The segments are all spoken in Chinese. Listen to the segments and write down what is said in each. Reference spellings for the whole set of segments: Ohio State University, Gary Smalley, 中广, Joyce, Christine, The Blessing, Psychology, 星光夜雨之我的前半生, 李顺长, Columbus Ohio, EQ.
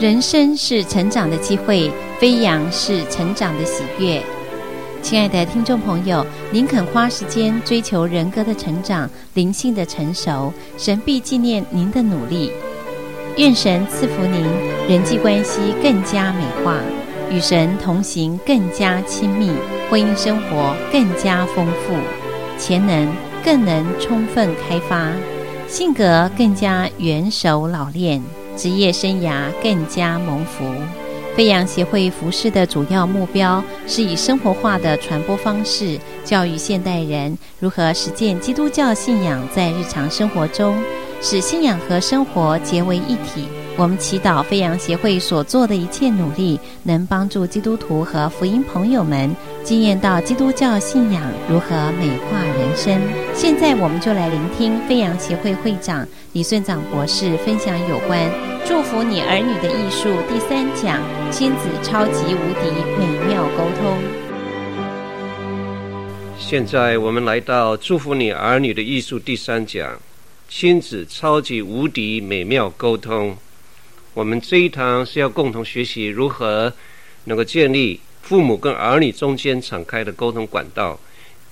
人生是成长的机会，飞扬是成长的喜悦。亲爱的听众朋友，您肯花时间追求人格的成长、灵性的成熟，神必纪念您的努力。愿神赐福您，人际关系更加美化，与神同行更加亲密，婚姻生活更加丰富，潜能更能充分开发，性格更加圆熟老练，职业生涯更加蒙福。飞扬协会服事的主要目标是以生活化的传播方式，教育现代人如何实践基督教信仰在日常生活中，使信仰和生活结为一体。我们祈祷飞扬协会所做的一切努力，能帮助基督徒和福音朋友们经验到基督教信仰如何美化人生。现在我们就来聆听飞扬协会会长李顺长博士分享有关祝福你儿女的艺术第3讲，亲子超级无敌美妙沟通。现在我们来到祝福你儿女的艺术第3讲，亲子超级无敌美妙沟通。我们这一堂是要共同学习如何能够建立父母跟儿女中间敞开的沟通管道，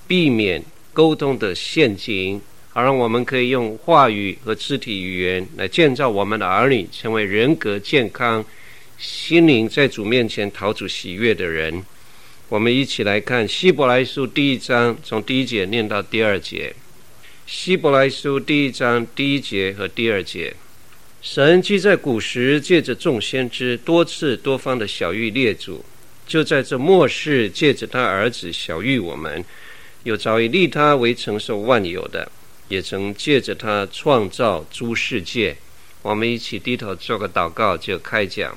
避免沟通的陷阱，好让我们可以用话语和肢体语言来建造我们的儿女成为人格健康、心灵在主面前讨主喜悦的人。我们一起来看希伯来书第1章，从第1节念到第2节。希伯来书第1章第1节和第2节。神既在古时借着众先知多次多方的晓谕列祖，就在这末世借着他儿子晓谕我们，又早已立他为承受万有的，也曾借着他创造诸世界。我们一起低头做个祷告就开讲。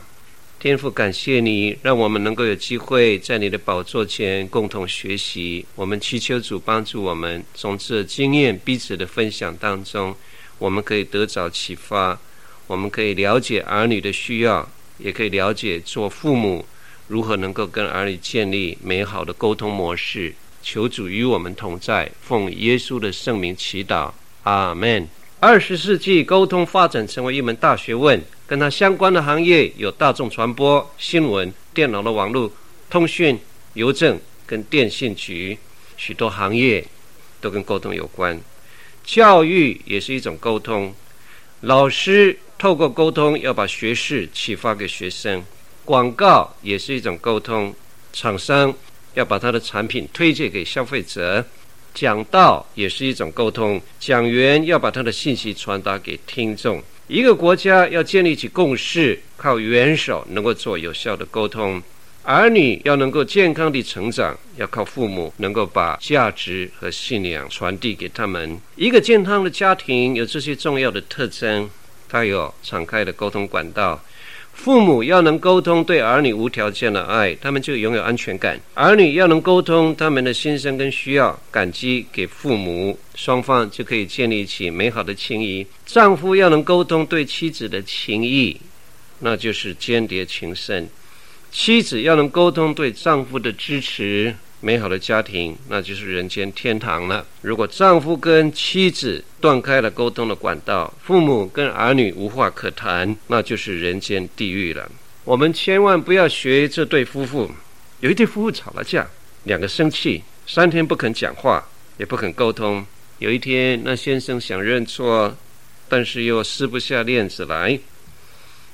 天父，感谢你让我们能够有机会在你的宝座前共同学习。我们祈求主帮助我们，从这经验彼此的分享当中，我们可以得着启发，我们可以了解儿女的需要，也可以了解做父母如何能够跟儿女建立美好的沟通模式。求主与我们同在，奉耶稣的圣名祈祷，阿们。20世纪沟通发展成为一门大学问，跟它相关的行业有大众传播、新闻、电脑的网络、通讯、邮政跟电信局，许多行业都跟沟通有关。教育也是一种沟通，老师透过沟通要把学识启发给学生。广告也是一种沟通，厂商要把他的产品推荐给消费者。讲道也是一种沟通，讲员要把他的信息传达给听众。一个国家要建立起共识，靠元首能够做有效的沟通。儿女要能够健康地成长，要靠父母能够把价值和信仰传递给他们。一个健康的家庭有这些重要的特征，它有敞开的沟通管道。父母要能沟通对儿女无条件的爱，他们就拥有安全感。儿女要能沟通他们的心声跟需要，感激给父母，双方就可以建立起美好的情谊。丈夫要能沟通对妻子的情谊，那就是间谍情深。妻子要能沟通对丈夫的支持，美好的家庭那就是人间天堂了。如果丈夫跟妻子断开了沟通的管道，父母跟儿女无话可谈，那就是人间地狱了。我们千万不要学这对夫妇。有一对夫妇吵了架，两个生气，3天不肯讲话，也不肯沟通。有一天那先生想认错，但是又撕不下面子来，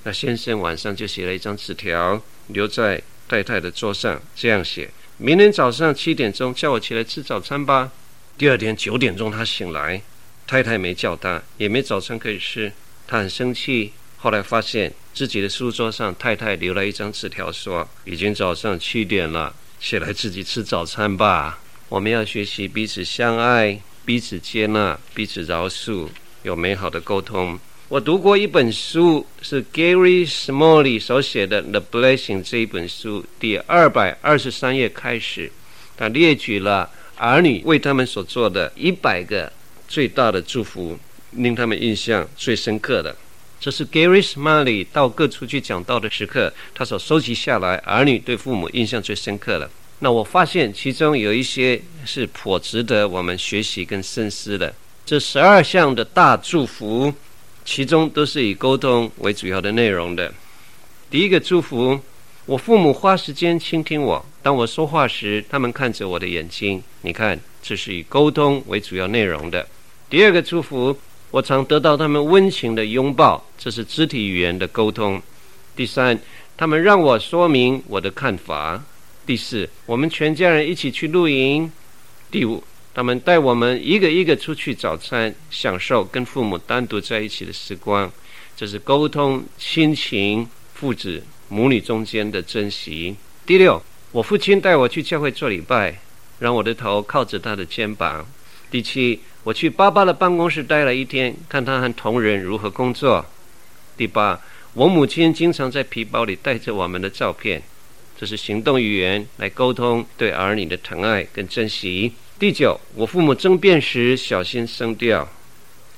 那先生晚上就写了一张纸条留在太太的桌上，这样写：明天早上7点钟叫我起来吃早餐吧。第2天9点钟他醒来，太太没叫他，也没早餐可以吃，他很生气。后来发现自己的书桌上太太留了一张纸条，说已经早上7点了，起来自己吃早餐吧。我们要学习彼此相爱，彼此接纳，彼此饶恕，有美好的沟通。我读过一本书，是 Gary Smalley 所写的《The Blessing》这一本书，第223页开始，他列举了儿女为他们所做的100个最大的祝福，令他们印象最深刻的。这是 Gary Smalley 到各处去讲道的时刻，他所收集下来儿女对父母印象最深刻的。那我发现其中有一些是颇值得我们学习跟深思的。这12项的大祝福，其中都是以沟通为主要的内容的。第一个祝福，我父母花时间倾听我，当我说话时他们看着我的眼睛。你看，这是以沟通为主要内容的。第二个祝福，我常得到他们温情的拥抱，这是肢体语言的沟通。第三，他们让我说明我的看法。第四，我们全家人一起去露营。第五，他们带我们一个一个出去早餐，享受跟父母单独在一起的时光。这是沟通亲情父子母女中间的珍惜。第六，我父亲带我去教会做礼拜，让我的头靠着他的肩膀。第七，我去爸爸的办公室待了一天，看他和同仁如何工作。第八，我母亲经常在皮包里带着我们的照片，这是行动语言来沟通对儿女的疼爱跟珍惜。第九，我父母争辩时小心声调。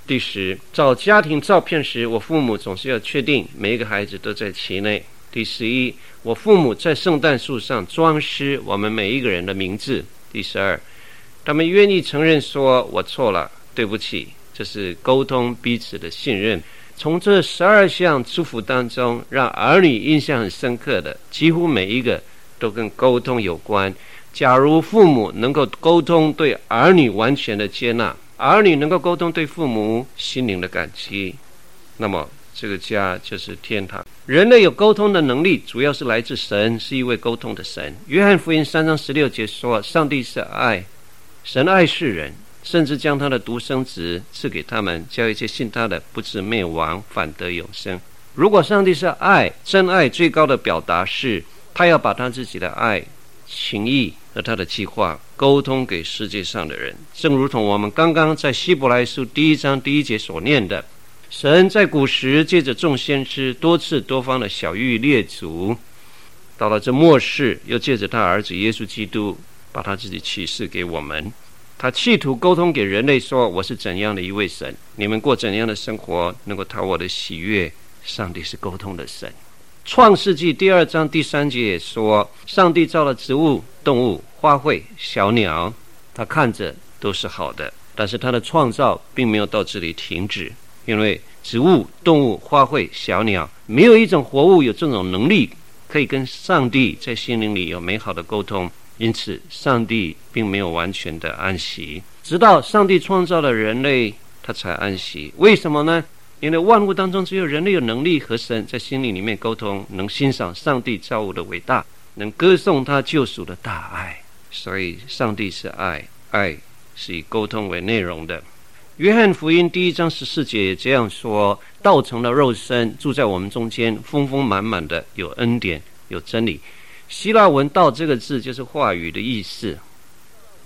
第十，找家庭照片时，我父母总是要确定每一个孩子都在其内。第11，我父母在圣诞树上装饰我们每一个人的名字。第12，他们愿意承认说我错了，对不起，这是沟通彼此的信任。从这12项祝福当中，让儿女印象很深刻的，几乎每一个都跟沟通有关。假如父母能够沟通对儿女完全的接纳，儿女能够沟通对父母心灵的感激，那么这个家就是天堂。人类有沟通的能力，主要是来自神，是一位沟通的神。约翰福音3章16节说，上帝是爱，神爱世人，甚至将他的独生子赐给他们，叫一切信他的不至灭亡，反得永生。如果上帝是爱，真爱最高的表达是他要把他自己的爱、情意和他的计划沟通给世界上的人。正如同我们刚刚在希伯来书1章1节所念的，神在古时借着众先知多次多方的小喻列祖，到了这末世又借着他儿子耶稣基督把他自己启示给我们。他企图沟通给人类说，我是怎样的一位神，你们过怎样的生活能够讨我的喜悦。上帝是沟通的神。创世纪2章3节也说，上帝造了植物、动物、花卉、小鸟，他看着都是好的。但是他的创造并没有到这里停止，因为植物、动物、花卉、小鸟，没有一种活物有这种能力可以跟上帝在心灵里有美好的沟通。因此上帝并没有完全的安息，直到上帝创造了人类他才安息。为什么呢？因为万物当中只有人类有能力和神在心灵里面沟通，能欣赏上帝造物的伟大，能歌颂他救赎的大爱。所以上帝是爱，爱是以沟通为内容的。约翰福音1章14节也这样说，道成了肉身，住在我们中间，丰丰满满的，有恩典，有真理。希腊文道这个字就是话语的意思，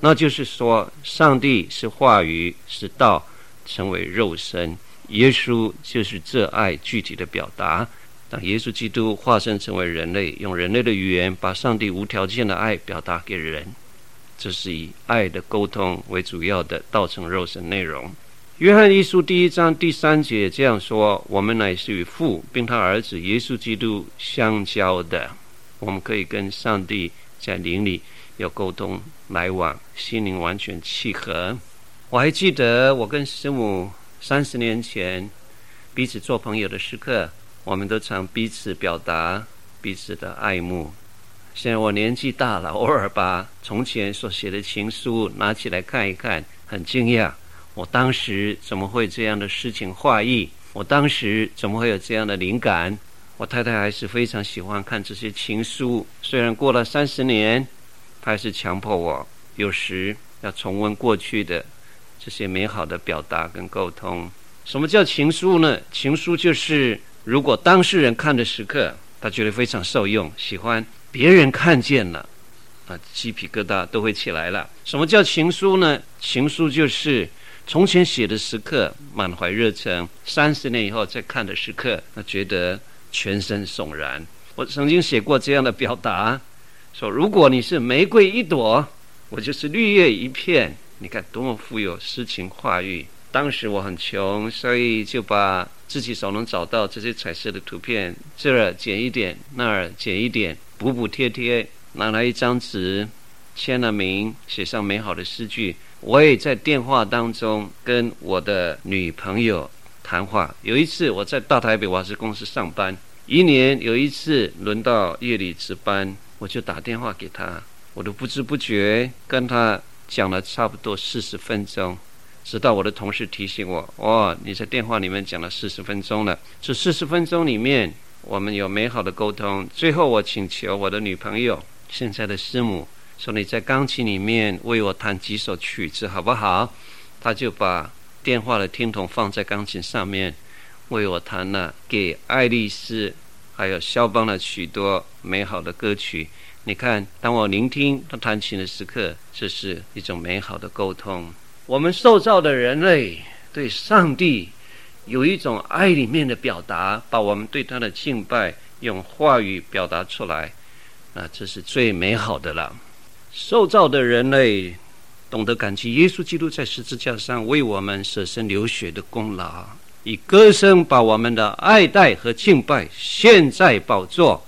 那就是说上帝是话语，是道成为肉身。耶稣就是这爱具体的表达，当耶稣基督化身成为人类，用人类的语言把上帝无条件的爱表达给人。这是以爱的沟通为主要的道成肉身内容。约翰一书1章3节这样说，我们乃是与父并他儿子耶稣基督相交的。我们可以跟上帝在灵里有沟通来往，心灵完全契合。我还记得我跟师母30年前彼此做朋友的时刻，我们都常彼此表达彼此的爱慕。现在我年纪大了，偶尔把从前所写的情书拿起来看一看，很惊讶，我当时怎么会这样的诗情画意，我当时怎么会有这样的灵感。我太太还是非常喜欢看这些情书，虽然过了30年，她还是强迫我有时要重温过去的这些美好的表达跟沟通。什么叫情书呢？情书就是如果当事人看的时刻，他觉得非常受用，喜欢，别人看见了啊，鸡皮疙瘩都会起来了。什么叫情书呢？情书就是从前写的时刻满怀热忱，30年以后再看的时刻，那觉得全身悚然。我曾经写过这样的表达，说如果你是玫瑰一朵，我就是绿叶一片。你看多么富有诗情画意。当时我很穷，所以就把自己所能找到这些彩色的图片，这儿剪一点，那儿剪一点，补补贴贴，拿来一张纸，签了名，写上美好的诗句。我也在电话当中跟我的女朋友谈话。有一次我在大台北瓦斯公司上班，一年有一次轮到夜里值班，我就打电话给他，我都不知不觉跟他讲了差不多40分钟，直到我的同事提醒我，你在电话里面讲了40分钟了。这40分钟里面我们有美好的沟通，最后我请求我的女朋友，现在的师母，说你在钢琴里面为我弹几首曲子好不好？他就把电话的听筒放在钢琴上面，为我弹了给爱丽丝还有肖邦的许多美好的歌曲。你看，当我聆听他弹琴的时刻，这是一种美好的沟通。我们受造的人类对上帝有一种爱里面的表达，把我们对他的敬拜用话语表达出来，那这是最美好的了。受造的人类懂得感激耶稣基督在十字架上为我们舍身流血的功劳，以歌声把我们的爱戴和敬拜献在宝座。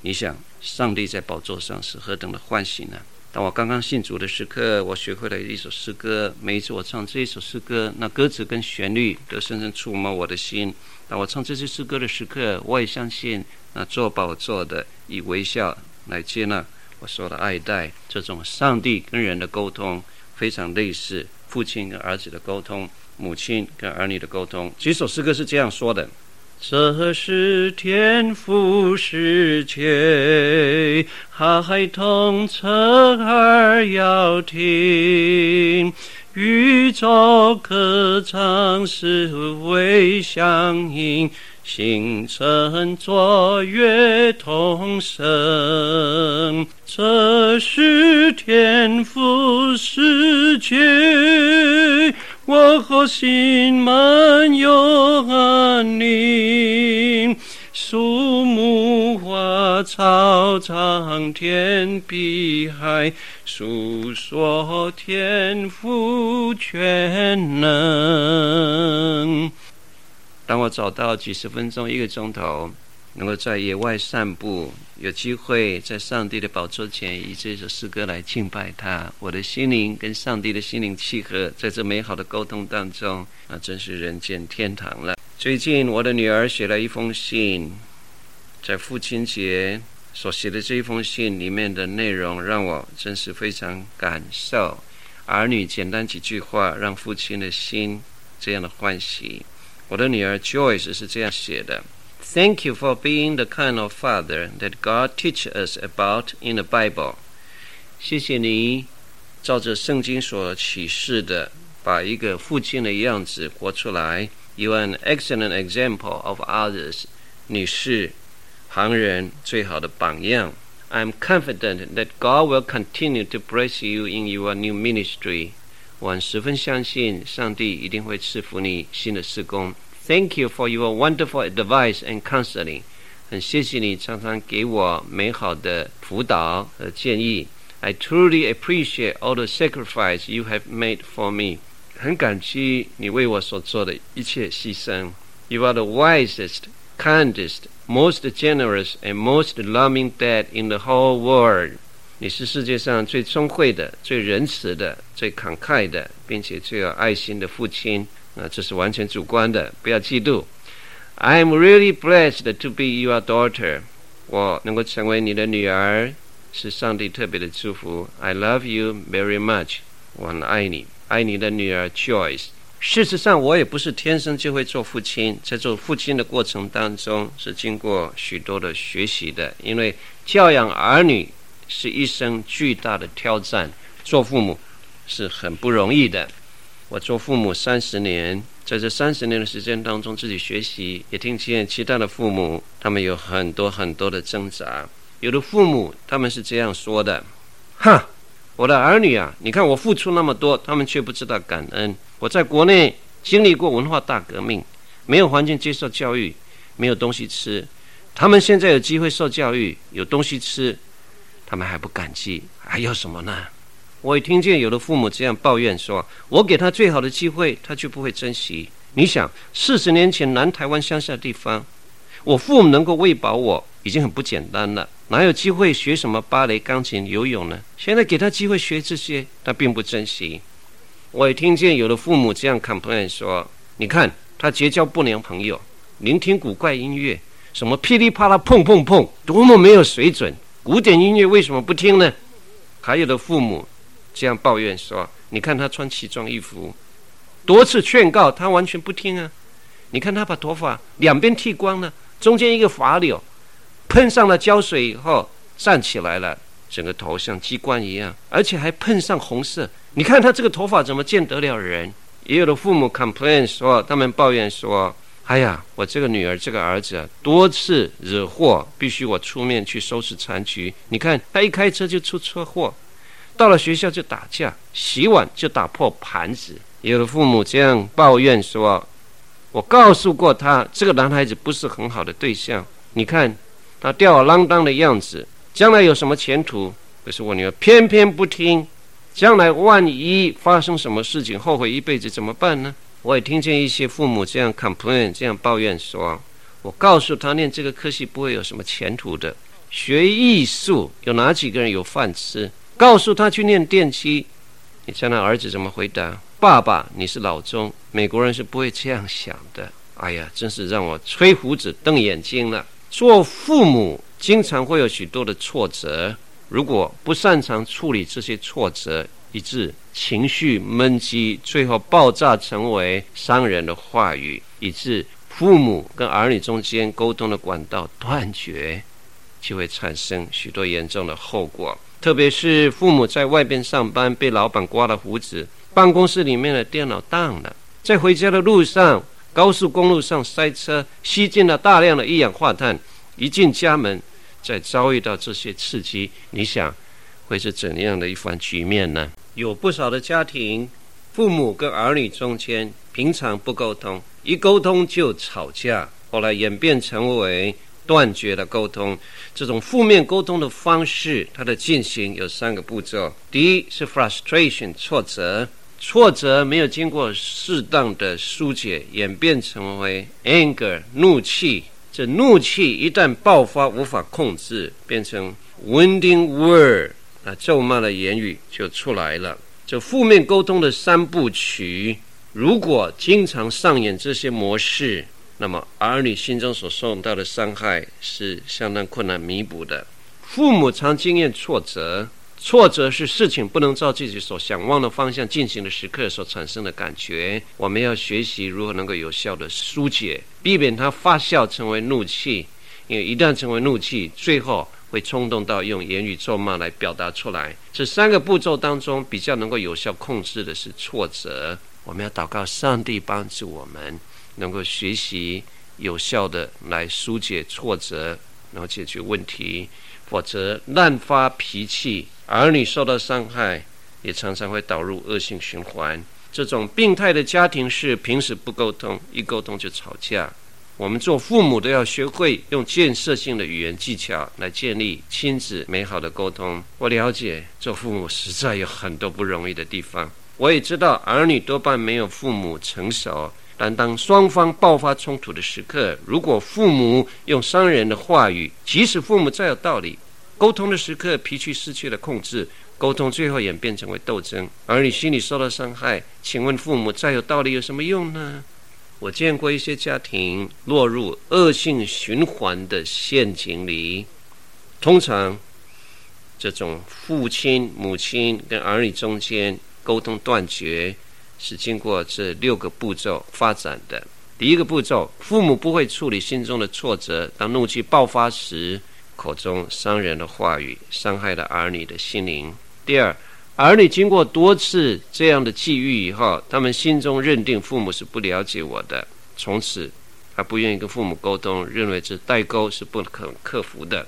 你想上帝在宝座上是何等的欢喜呢？当我刚刚信主的时刻，我学会了一首诗歌，每一次我唱这一首诗歌，那歌词跟旋律都深深触摸我的心。当我唱这些诗歌的时刻，我也相信那做宝座的以微笑来接纳我说的爱戴。这种上帝跟人的沟通非常类似父亲跟儿子的沟通，母亲跟儿女的沟通。几首诗歌是这样说的：这是天父世界，孩童侧耳要听，宇宙歌唱是为响应，星辰作乐同声。这是天父世界，我和心满有安宁，树木花草苍天碧海，诉说天父全能。当我找到几十分钟1个钟头能够在野外散步，有机会在上帝的宝座前以这首诗歌来敬拜他，我的心灵跟上帝的心灵契合，在这美好的沟通当中，那真是人间天堂了。最近我的女儿写了一封信，在父亲节所写的这一封信里面的内容让我真是非常感受，儿女简单几句话让父亲的心这样的欢喜。我的女儿 Joyce 是这样写的：Thank you for being the kind of father that God teaches us about in the Bible. 谢谢你照着圣经所启示的把一个父亲的样子活出来。 You are an excellent example of others. 你是旁人最好的榜样。 I'm confident that God will continue to bless you in your new ministry. 我十分相信上帝一定会赐福你新的事工。Thank you for your wonderful advice and counseling. 很谢谢你常常给我美好的辅导和建议。I truly appreciate all the sacrifice you have made for me. 很感激你为我所做的一切牺牲。You are the wisest, kindest, most generous and most loving dad in the whole world. 你是世界上最聪慧的、最仁慈的、最慷慨的，并且最有爱心的父亲。这是完全主观的，不要嫉妒。 I am really blessed to be your daughter. 我能够成为你的女儿是上帝特别的祝福。 I love you very much. 我很爱你，爱你的女儿 Joyce。 事实上我也不是天生就会做父亲，在做父亲的过程当中是经过许多的学习的，因为教养儿女是一生巨大的挑战，做父母是很不容易的。我做父母30年，在这30年的时间当中自己学习，也听见其他的父母他们有很多很多的挣扎。有的父母他们是这样说的：哈，我的儿女啊，你看我付出那么多，他们却不知道感恩。我在国内经历过文化大革命，没有环境接受教育，没有东西吃，他们现在有机会受教育，有东西吃，他们还不感激，还要什么呢？我也听见有的父母这样抱怨说，我给他最好的机会他却不会珍惜。你想40年前南台湾乡下地方，我父母能够喂饱我已经很不简单了，哪有机会学什么芭蕾、钢琴、游泳呢？现在给他机会学这些，他并不珍惜。我也听见有的父母这样 complain 说，你看他结交不良朋友，聆听古怪音乐，什么噼里啪啦碰碰碰，多么没有水准！古典音乐为什么不听呢？还有的父母这样抱怨说：“你看他穿奇装异服，多次劝告他完全不听啊！你看他把头发两边剃光了，中间一个发绺，喷上了胶水以后站起来了，整个头像鸡冠一样，而且还喷上红色。你看他这个头发怎么见得了人？”也有的父母 complain 说，他们抱怨说：“哎呀，我这个女儿这个儿子啊，多次惹祸，必须我出面去收拾残局。你看他一开车就出车祸，到了学校就打架，洗碗就打破盘子。”有的父母这样抱怨说：“我告诉过他，这个男孩子不是很好的对象，你看他吊儿郎当的样子，将来有什么前途？可是我女儿偏偏不听，将来万一发生什么事情，后悔一辈子怎么办呢？”我也听见一些父母这样 complain， 这样抱怨说：“我告诉他念这个科系不会有什么前途的，学艺术有哪几个人有饭吃？告诉他去念电机。”你猜那儿子怎么回答？“爸爸，你是老中，美国人是不会这样想的。”哎呀，真是让我吹胡子瞪眼睛了。做父母经常会有许多的挫折，如果不擅长处理这些挫折，以致情绪闷积，最后爆炸成为伤人的话语，以致父母跟儿女中间沟通的管道断绝，就会产生许多严重的后果。特别是父母在外边上班，被老板刮了胡子，办公室里面的电脑当了，在回家的路上，高速公路上塞车，吸进了大量的一氧化碳，一进家门再遭遇到这些刺激，你想会是怎样的一番局面呢？有不少的家庭，父母跟儿女中间平常不沟通，一沟通就吵架，后来演变成为断绝的沟通。这种负面沟通的方式，它的进行有三个步骤。第一是 frustration， 挫折没有经过适当的疏解，演变成为 anger， 怒气。这怒气一旦爆发，无法控制，变成 winding word， 那咒骂的言语就出来了。这负面沟通的三部曲，如果经常上演这些模式，那么儿女心中所受到的伤害是相当困难弥补的。父母常经验挫折是事情不能照自己所想望的方向进行的时刻所产生的感觉。我们要学习如何能够有效的疏解，避免它发酵成为怒气，因为一旦成为怒气，最后会冲动到用言语咒骂来表达出来。这三个步骤当中，比较能够有效控制的是挫折。我们要祷告上帝帮助我们能够学习有效的来疏解挫折，然后解决问题。否则滥发脾气，儿女受到伤害，也常常会导入恶性循环。这种病态的家庭是平时不沟通，一沟通就吵架。我们做父母都要学会用建设性的语言技巧来建立亲子美好的沟通。我了解做父母实在有很多不容易的地方，我也知道儿女多半没有父母成熟，但当双方爆发冲突的时刻，如果父母用伤人的话语，即使父母再有道理，沟通的时刻脾气失去了控制，沟通最后演变成为斗争，儿女心里受到伤害。请问父母再有道理有什么用呢？我见过一些家庭落入恶性循环的陷阱里。通常这种父亲母亲跟儿女中间沟通断绝，是经过这6个步骤发展的。第一个步骤，父母不会处理心中的挫折，当怒气爆发时，口中伤人的话语伤害了儿女的心灵。第二，儿女经过多次这样的际遇以后，他们心中认定父母是不了解我的，从此他不愿意跟父母沟通，认为这代沟是不可克服的。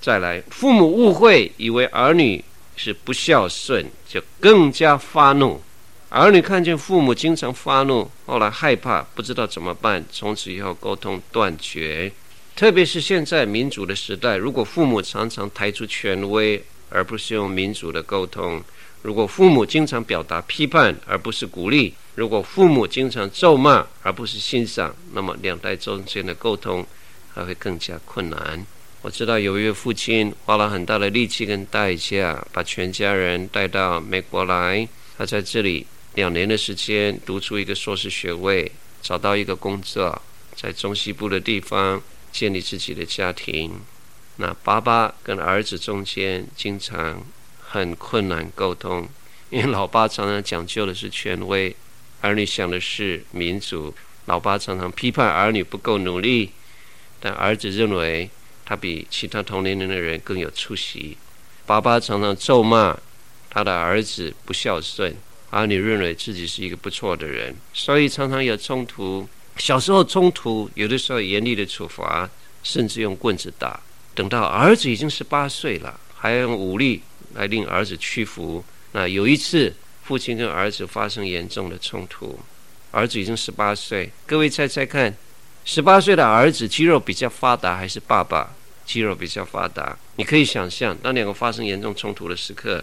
再来，父母误会以为儿女是不孝顺，就更加发怒。儿女看见父母经常发怒，后来害怕，不知道怎么办，从此以后沟通断绝。特别是现在民主的时代，如果父母常常抬出权威，而不是用民主的沟通；如果父母经常表达批判，而不是鼓励；如果父母经常咒骂，而不是欣赏，那么两代中间的沟通还会更加困难。我知道有一位父亲花了很大的力气跟代价，把全家人带到美国来，他在这里2年的时间读出一个硕士学位，找到一个工作，在中西部的地方建立自己的家庭。那爸爸跟儿子中间经常很困难沟通，因为老爸常常讲究的是权威，儿女想的是民主。老爸常常批判儿女不够努力，但儿子认为他比其他同年龄的人更有出息。爸爸常常咒骂他的儿子不孝顺，儿女认为自己是一个不错的人，所以常常有冲突。小时候冲突，有的时候严厉的处罚，甚至用棍子打。等到儿子已经18岁了，还用武力来令儿子屈服。那有一次，父亲跟儿子发生严重的冲突，儿子已经18岁。各位猜猜看，18岁的儿子肌肉比较发达，还是爸爸肌肉比较发达？你可以想象，当两个发生严重冲突的时刻，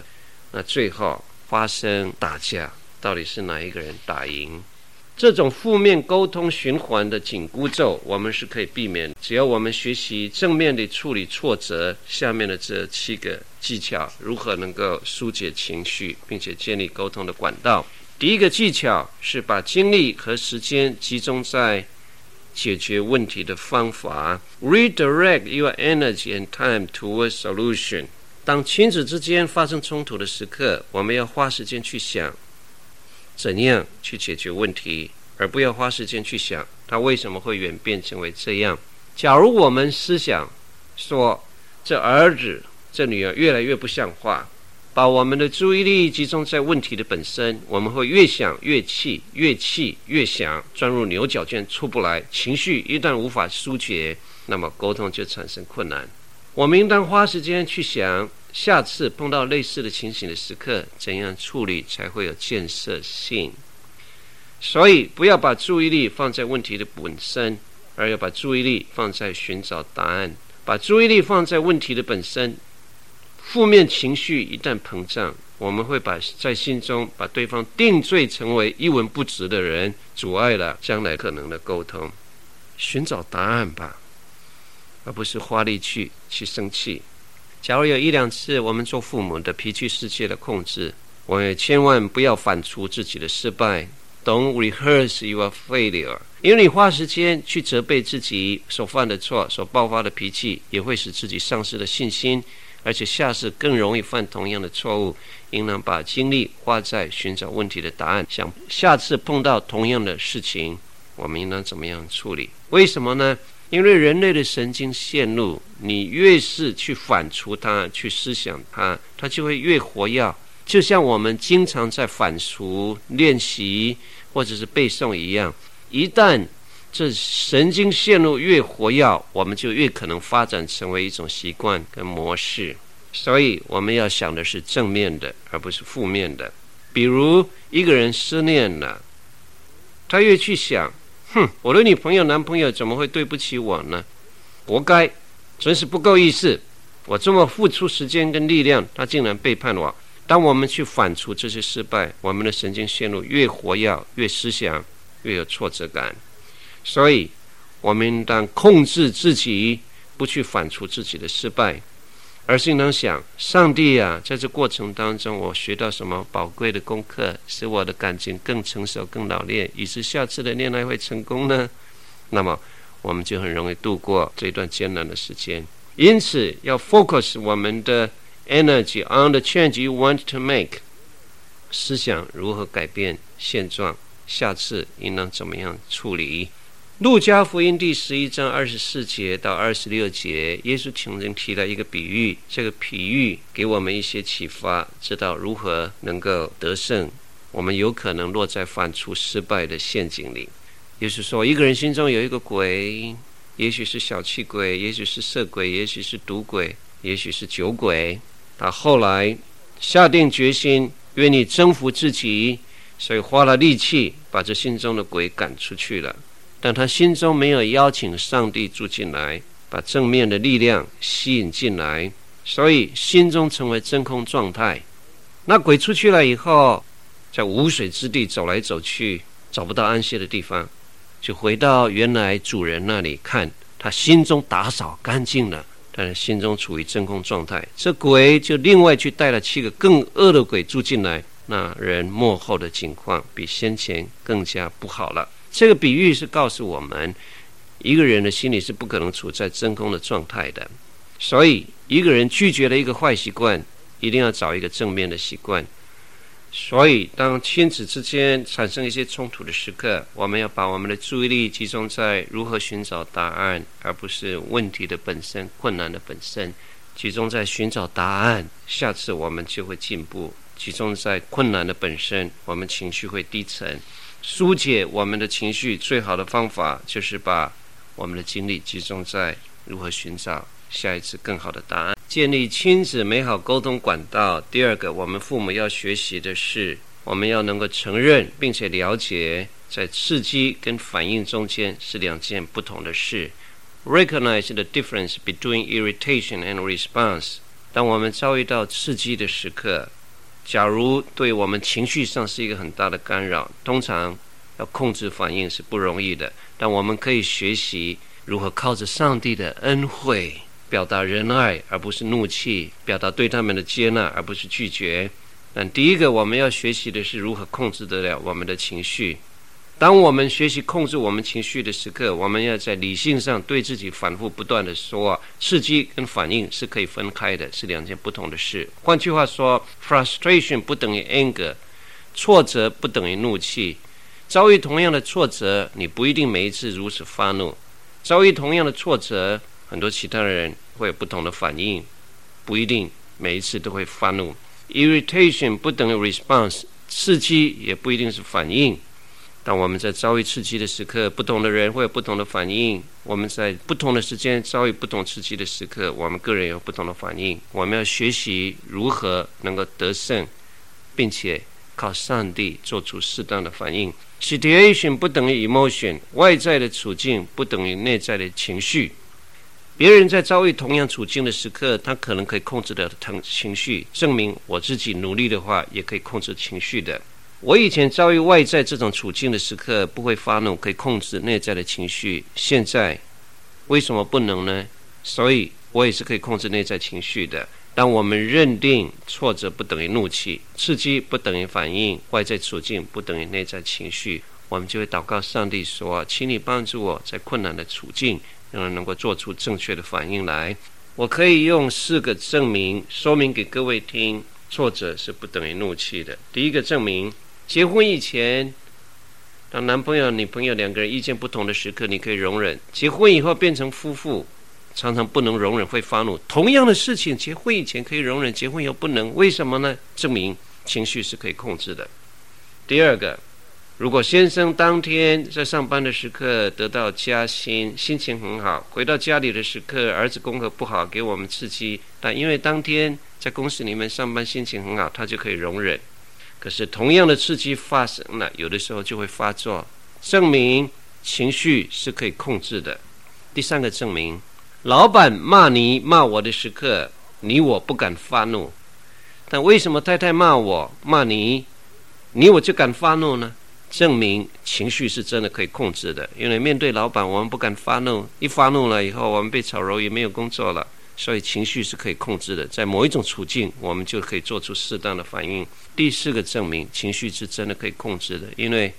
那最后发生打架，到底是哪一个人打赢？这种负面沟通循环的紧箍咒，我们是可以避免，只要我们学习正面的处理挫折。下面的这7个技巧，如何能够疏解情绪，并且建立沟通的管道。第一个技巧是把精力和时间集中在解决问题的方法。 Redirect your energy and time towards solution。 当亲子之间发生冲突的时刻，我们要花时间去想怎样去解决问题，而不要花时间去想它为什么会演变成为这样。假如我们思想说这儿子这女儿越来越不像话，把我们的注意力集中在问题的本身，我们会越想越气，越气越想，钻入牛角尖出不来。情绪一旦无法疏解，那么沟通就产生困难。我们应当花时间去想，下次碰到类似的情形的时刻，怎样处理才会有建设性。所以不要把注意力放在问题的本身，而要把注意力放在寻找答案。把注意力放在问题的本身，负面情绪一旦膨胀，我们会把在心中把对方定罪成为一文不值的人，阻碍了将来可能的沟通。寻找答案吧，而不是花力气去生气。假如有1-2次我们做父母的脾气世界的控制，我们也千万不要反刍自己的失败。 Don't rehearse your failure。 因为你花时间去责备自己所犯的错，所爆发的脾气，也会使自己丧失了信心，而且下次更容易犯同样的错误。应当把精力花在寻找问题的答案，想下次碰到同样的事情，我们应当怎么样处理。为什么呢？因为人类的神经线路，你越是去反刍它，去思想它，它就会越活跃。就像我们经常在反刍练习或者是背诵一样，一旦这神经线路越活跃，我们就越可能发展成为一种习惯跟模式。所以我们要想的是正面的，而不是负面的。比如一个人失恋了，他越去想，我的女朋友男朋友怎么会对不起我呢？活该，真是不够意思，我这么付出时间跟力量，他竟然背叛我。当我们去反刍这些失败，我们的神经线路越活跃，越思想越有挫折感。所以我们应当控制自己，不去反刍自己的失败，而是应当想，上帝啊，在这过程当中我学到什么宝贵的功课，使我的感情更成熟更老练，以致下次的恋爱会成功呢？那么我们就很容易度过这段艰难的时间。因此要 focus 我们的 energy on the change you want to make， 思想如何改变现状，下次应当怎么样处理。路加福音第11章24节到26节，耶稣曾经提了一个比喻，这个比喻给我们一些启发，知道如何能够得胜。我们有可能落在反刍失败的陷阱里。耶稣说，一个人心中有一个鬼，也许是小气鬼，也许是色鬼，也许是赌鬼，也许是酒鬼。他后来下定决心，愿意征服自己，所以花了力气把这心中的鬼赶出去了。但他心中没有邀请上帝住进来，把正面的力量吸引进来，所以心中成为真空状态。那鬼出去了以后，在无水之地走来走去，找不到安歇的地方，就回到原来主人那里看，他心中打扫干净了，但是心中处于真空状态。这鬼就另外去带了7个更恶的鬼住进来，那人幕后的情况比先前更加不好了。这个比喻是告诉我们，一个人的心里是不可能处在真空的状态的。所以一个人拒绝了一个坏习惯，一定要找一个正面的习惯。所以当亲子之间产生一些冲突的时刻，我们要把我们的注意力集中在如何寻找答案，而不是问题的本身，困难的本身。集中在寻找答案，下次我们就会进步。集中在困难的本身，我们情绪会低沉。疏解我们的情绪最好的方法，就是把我们的精力集中在如何寻找下一次更好的答案。建立亲子美好沟通管道。第二个，我们父母要学习的是，我们要能够承认并且了解，在刺激跟反应中间是两件不同的事。 Recognize the difference between irritation and response。 当我们遭遇到刺激的时刻，假如对我们情绪上是一个很大的干扰，通常要控制反应是不容易的，但我们可以学习如何靠着上帝的恩惠表达仁爱而不是怒气，表达对他们的接纳而不是拒绝。但第一个，我们要学习的是如何控制得了我们的情绪。当我们学习控制我们情绪的时刻，我们要在理性上对自己反复不断的说，刺激跟反应是可以分开的，是两件不同的事。换句话说， frustration 不等于 anger， 挫折不等于怒气。遭遇同样的挫折，你不一定每一次如此发怒。遭遇同样的挫折，很多其他人会有不同的反应，不一定每一次都会发怒。 Irritation 不等于 response， 刺激也不一定是反应。当我们在遭遇刺激的时刻，不同的人会有不同的反应。我们在不同的时间遭遇不同刺激的时刻，我们个人有不同的反应。我们要学习如何能够得胜，并且靠上帝做出适当的反应。 Situation 不等于 emotion， 外在的处境不等于内在的情绪。别人在遭遇同样处境的时刻，他可能可以控制的情绪，证明我自己努力的话也可以控制情绪的。我以前遭遇外在这种处境的时刻不会发怒，可以控制内在的情绪，现在为什么不能呢？所以我也是可以控制内在情绪的。当我们认定挫折不等于怒气，刺激不等于反应，外在处境不等于内在情绪，我们就会祷告上帝说，请你帮助我在困难的处境让人能够做出正确的反应来。我可以用4个证明说明给各位听，挫折是不等于怒气的。第一个证明，结婚以前，当男朋友女朋友两个人意见不同的时刻，你可以容忍；结婚以后变成夫妇，常常不能容忍，会发怒。同样的事情，结婚以前可以容忍，结婚以后不能，为什么呢？证明情绪是可以控制的。第二个，如果先生当天在上班的时刻得到加薪，心情很好，回到家里的时刻，儿子功课不好给我们刺激，但因为当天在公司里面上班心情很好，他就可以容忍。可是同样的刺激发生了，有的时候就会发作，证明情绪是可以控制的。第三个证明，老板骂你骂我的时刻，你我不敢发怒，但为什么太太骂我骂你，你我就敢发怒呢？证明情绪是真的可以控制的。因为面对老板我们不敢发怒，一发怒了以后我们被炒鱿鱼，也没有工作了。所以情绪是可以控制的，在某一种处境我们就可以做出适当的反应。第四个证明，情绪是真的可以控制的，因为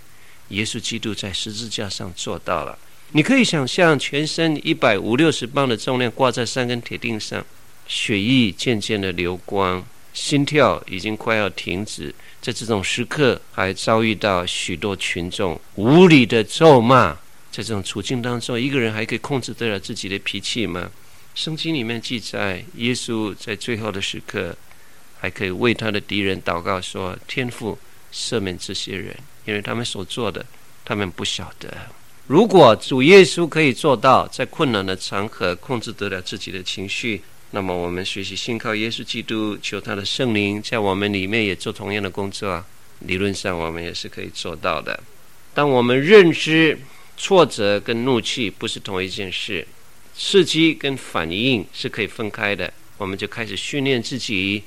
耶稣基督在十字架上做到了。你可以想象全身150-160磅的重量挂在3根铁钉上，血液渐渐的流光，心跳已经快要停止，在这种时刻还遭遇到许多群众无理的咒骂。在这种处境当中，一个人还可以控制得了自己的脾气吗？圣经里面记载，耶稣在最后的时刻还可以为他的敌人祷告说，天父赦免这些人，因为他们所做的他们不晓得。如果主耶稣可以做到在困难的场合控制得了自己的情绪，那么我们学习信靠耶稣基督，求他的圣灵在我们里面也做同样的工作，理论上我们也是可以做到的。当我们认知挫折跟怒气不是同一件事，刺激跟反应是可以分开的，我们就开始训练自己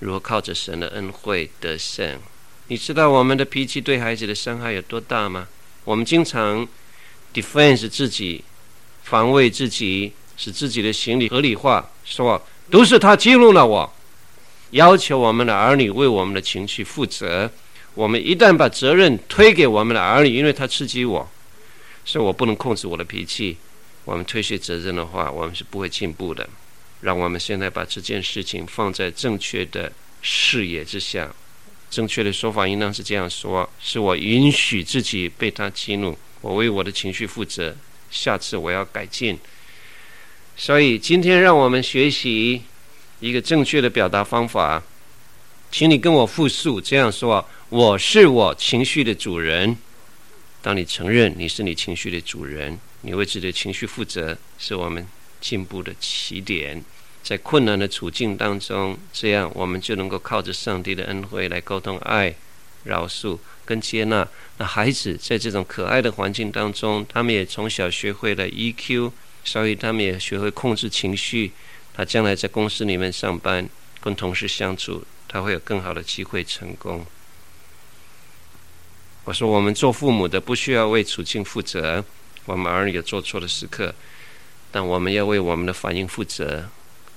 如何靠着神的恩惠得胜。你知道我们的脾气对孩子的伤害有多大吗？我们经常 defense 自己，防卫自己，使自己的行为合理化，说都是他激怒了我。要求我们的儿女为我们的情绪负责，我们一旦把责任推给我们的儿女，因为他刺激我，所以我不能控制我的脾气，我们推卸责任的话，我们是不会进步的。让我们现在把这件事情放在正确的视野之下。正确的说法应当是这样说，是我允许自己被他激怒，我为我的情绪负责，下次我要改进。所以今天让我们学习一个正确的表达方法，请你跟我复述这样说：我是我情绪的主人。当你承认你是你情绪的主人，你为自己的情绪负责，是我们进步的起点。在困难的处境当中，这样我们就能够靠着上帝的恩惠来沟通爱、饶恕跟接纳。那孩子在这种可爱的环境当中，他们也从小学会了 EQ， 所以他们也学会控制情绪。他将来在公司里面上班，跟同事相处，他会有更好的机会成功。我说我们做父母的不需要为处境负责，我们儿女有做错的时刻，但我们要为我们的反应负责。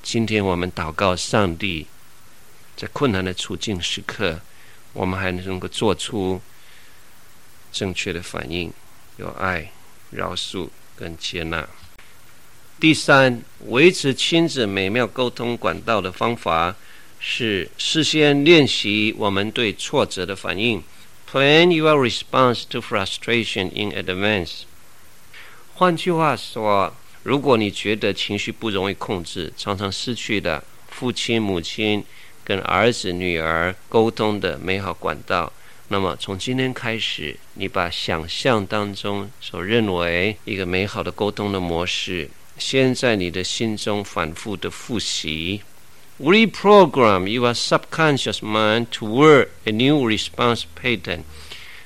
今天我们祷告上帝，在困难的处境时刻，我们还能够做出正确的反应，有爱、饶恕跟接纳。第三，维持亲子美妙沟通管道的方法是事先练习我们对挫折的反应。 Plan your response to frustration in advance。 换句话说，如果你觉得情绪不容易控制，常常失去了父亲、母亲跟儿子、女儿沟通的美好管道，那么从今天开始，你把想象当中所认为一个美好的沟通的模式，先在你的心中反复的复习。 Reprogram your subconscious mind toward a new response pattern。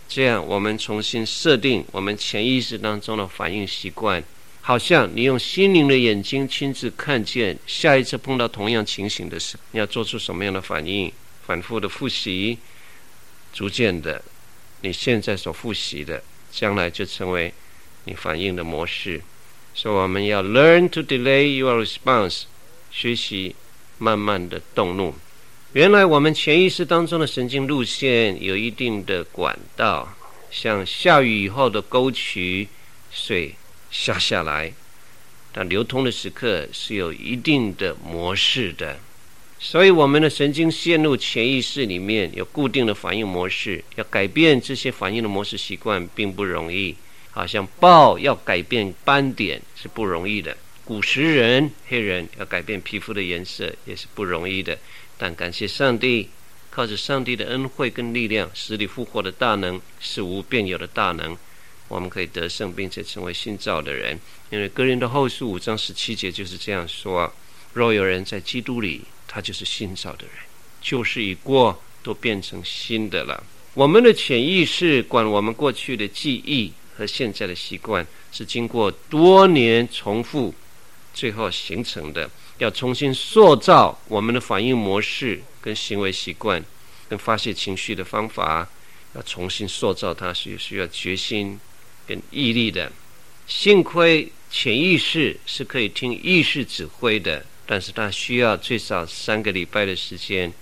这样我们重新设定我们潜意识当中的反应习惯，好像你用心灵的眼睛亲自看见下一次碰到同样情形的时候，你要做出什么样的反应。反复的复习，逐渐的，你现在所复习的将来就成为你反应的模式。所以我们要 learn to delay your response， 学习慢慢的动怒。原来我们潜意识当中的神经路线有一定的管道，像下雨以后的沟渠，水下下来，但流通的时刻是有一定的模式的。所以我们的神经陷入潜意识里面有固定的反应模式，要改变这些反应的模式习惯并不容易，好像豹要改变斑点是不容易的，古时人黑人要改变皮肤的颜色也是不容易的。但感谢上帝，靠着上帝的恩惠跟力量，死里复活的大能，是无变有的大能，我们可以得胜并且成为新造的人。因为哥林多后书5章17节就是这样说，若有人在基督里，他就是新造的人，旧事已过，都变成新的了。我们的潜意识管我们过去的记忆和现在的习惯，是经过多年重复最后形成的。要重新塑造我们的反应模式跟行为习惯跟发泄情绪的方法，要重新塑造它是需要决心跟毅力的。幸亏潜意识是可以听意识指挥的，但是它需要最少3个礼拜的时间，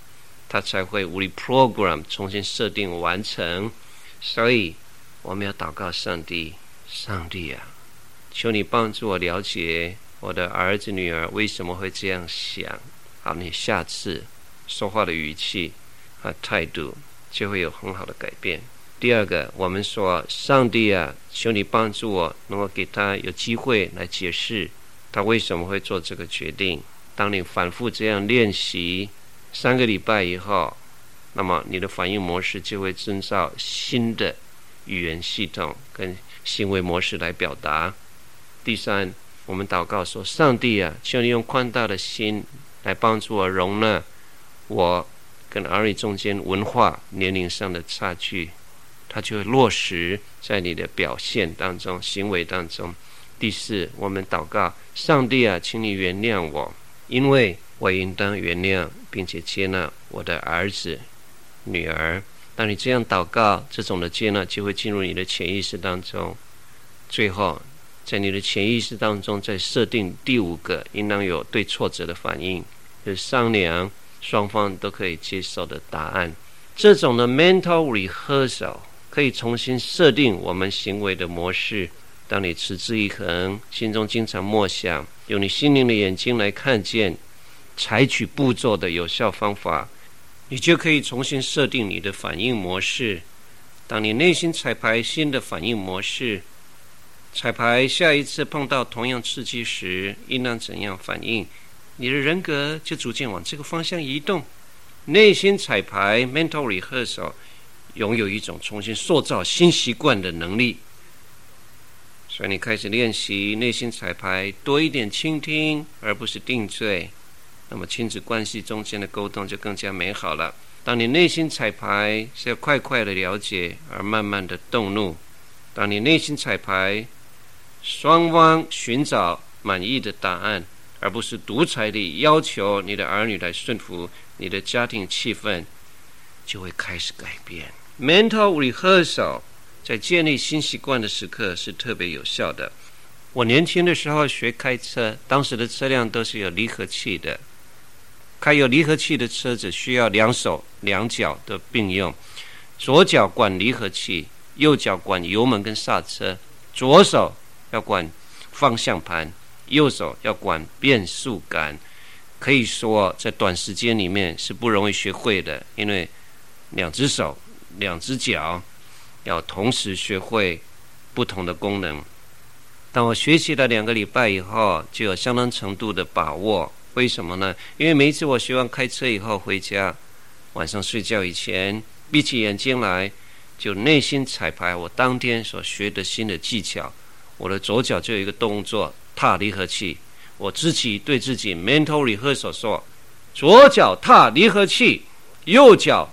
它才会 reprogram 重新设定完成。所以我们要祷告上帝，上帝啊，求你帮助我了解我的儿子女儿为什么会这样想，好，你下次说话的语气和态度就会有很好的改变。第二个，我们说上帝啊，求你帮助我能够给他有机会来解释他为什么会做这个决定。当你反复这样练习3个礼拜以后，那么你的反应模式就会遵照新的语言系统跟行为模式来表达。第三，我们祷告说，上帝啊，求你用宽大的心来帮助我容纳我跟儿女中间文化年龄上的差距，它就会落实在你的表现当中、行为当中。第四，我们祷告，上帝啊，请你原谅我，因为我应当原谅并且接纳我的儿子、女儿。当你这样祷告，这种的接纳就会进入你的潜意识当中。最后在你的潜意识当中再设定第五个应当有对挫折的反应，就是商量双方都可以接受的答案。这种的 mental rehearsal 可以重新设定我们行为的模式，当你持之以恒，心中经常默想，用你心灵的眼睛来看见，采取步骤的有效方法，你就可以重新设定你的反应模式。当你内心彩排新的反应模式，彩排下一次碰到同样刺激时应当怎样反应，你的人格就逐渐往这个方向移动。内心彩排 mental rehearsal 拥有一种重新塑造新习惯的能力。所以你开始练习内心彩排，多一点倾听而不是定罪，那么亲子关系中间的沟通就更加美好了。当你内心彩排是要快快的了解而慢慢的动怒，当你内心彩排，双方寻找满意的答案，而不是独裁地要求你的儿女来顺服，你的家庭气氛就会开始改变。 Mental rehearsal 在建立新习惯的时刻是特别有效的。我年轻的时候学开车，当时的车辆都是有离合器的，开有离合器的车子需要两手两脚的并用，左脚管离合器，右脚管油门跟刹车，左手要管方向盘，右手要管变速杆。可以说在短时间里面是不容易学会的，因为两只手两只脚要同时学会不同的功能。当我学习了2个礼拜以后，就有相当程度的把握。为什么呢？因为每一次我学完开车以后回家，晚上睡觉以前闭起眼睛来，就内心彩排我当天所学的新的技巧。我的左脚就有一个动作，踏离合器，我自己对自己 mental rehearsal 说，左脚踏离合器，右脚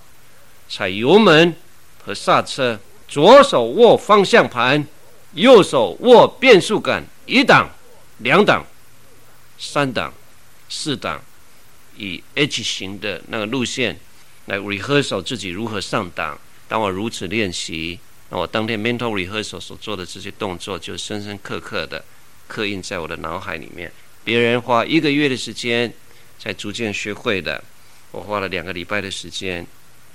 踩油门和刹车，左手握方向盘，右手握变速杆，1档、2档、3档、4档，以 H 型的那个路线来 rehearsal 自己如何上档。当我如此练习，那我当天 mental rehearsal 所做的这些动作就深深刻刻的刻印在我的脑海里面。别人花1个月的时间才逐渐学会的，我花了2个礼拜的时间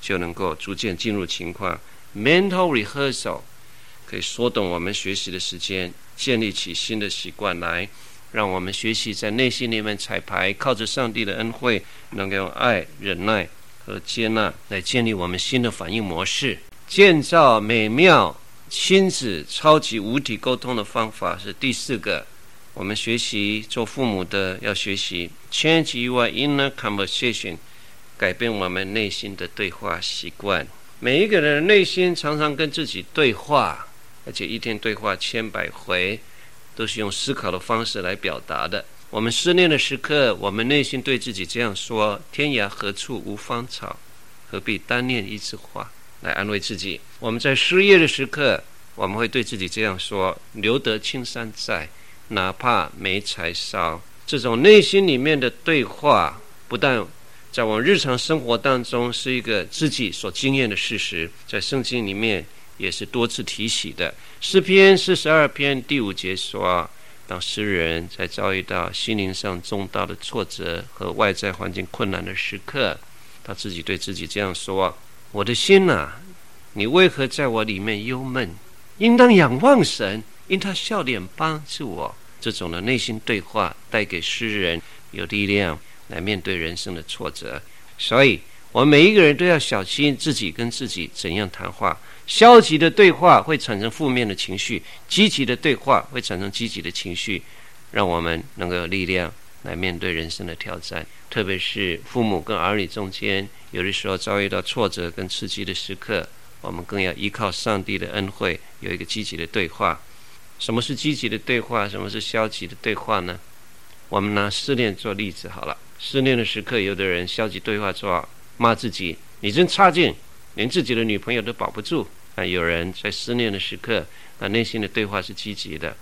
就能够逐渐进入情况。 mental rehearsal 可以缩短我们学习的时间，建立起新的习惯来，让我们学习在内心里面彩排，靠着上帝的恩惠，能够用爱、忍耐和接纳来建立我们新的反应模式。建造美妙亲子超级无体沟通的方法是第4个。我们学习做父母的要学习 Change your inner conversation， 改变我们内心的对话习惯。每一个人的内心常常跟自己对话，而且一天对话千百回，都是用思考的方式来表达的。我们思念的时刻，我们内心对自己这样说，天涯何处无芳草，何必单恋一枝花，来安慰自己。我们在失业的时刻，我们会对自己这样说，留得青山在，哪怕没柴烧。这种内心里面的对话，不但在我们日常生活当中是一个自己所经验的事实，在圣经里面也是多次提起的。诗篇42篇第5节说，当诗人在遭遇到心灵上重大的挫折和外在环境困难的时刻，他自己对自己这样说，我的心啊，你为何在我里面忧闷？应当仰望神，因他笑脸帮助我。这种的内心对话带给诗人有力量来面对人生的挫折。所以我们每一个人都要小心自己跟自己怎样谈话。消极的对话会产生负面的情绪，积极的对话会产生积极的情绪，让我们能够有力量来面对人生的挑战。特别是父母跟儿女中间，有的时候遭遇到挫折跟刺激的时刻，我们更要依靠上帝的恩惠，有一个积极的对话。什么是积极的对话？什么是消极的对话呢？我们拿失恋做例子好了。失恋的时刻，有的人消极对话说，骂自己，你真差劲，连自己的女朋友都保不住。有人在思念的时刻，内心的对话是积极的，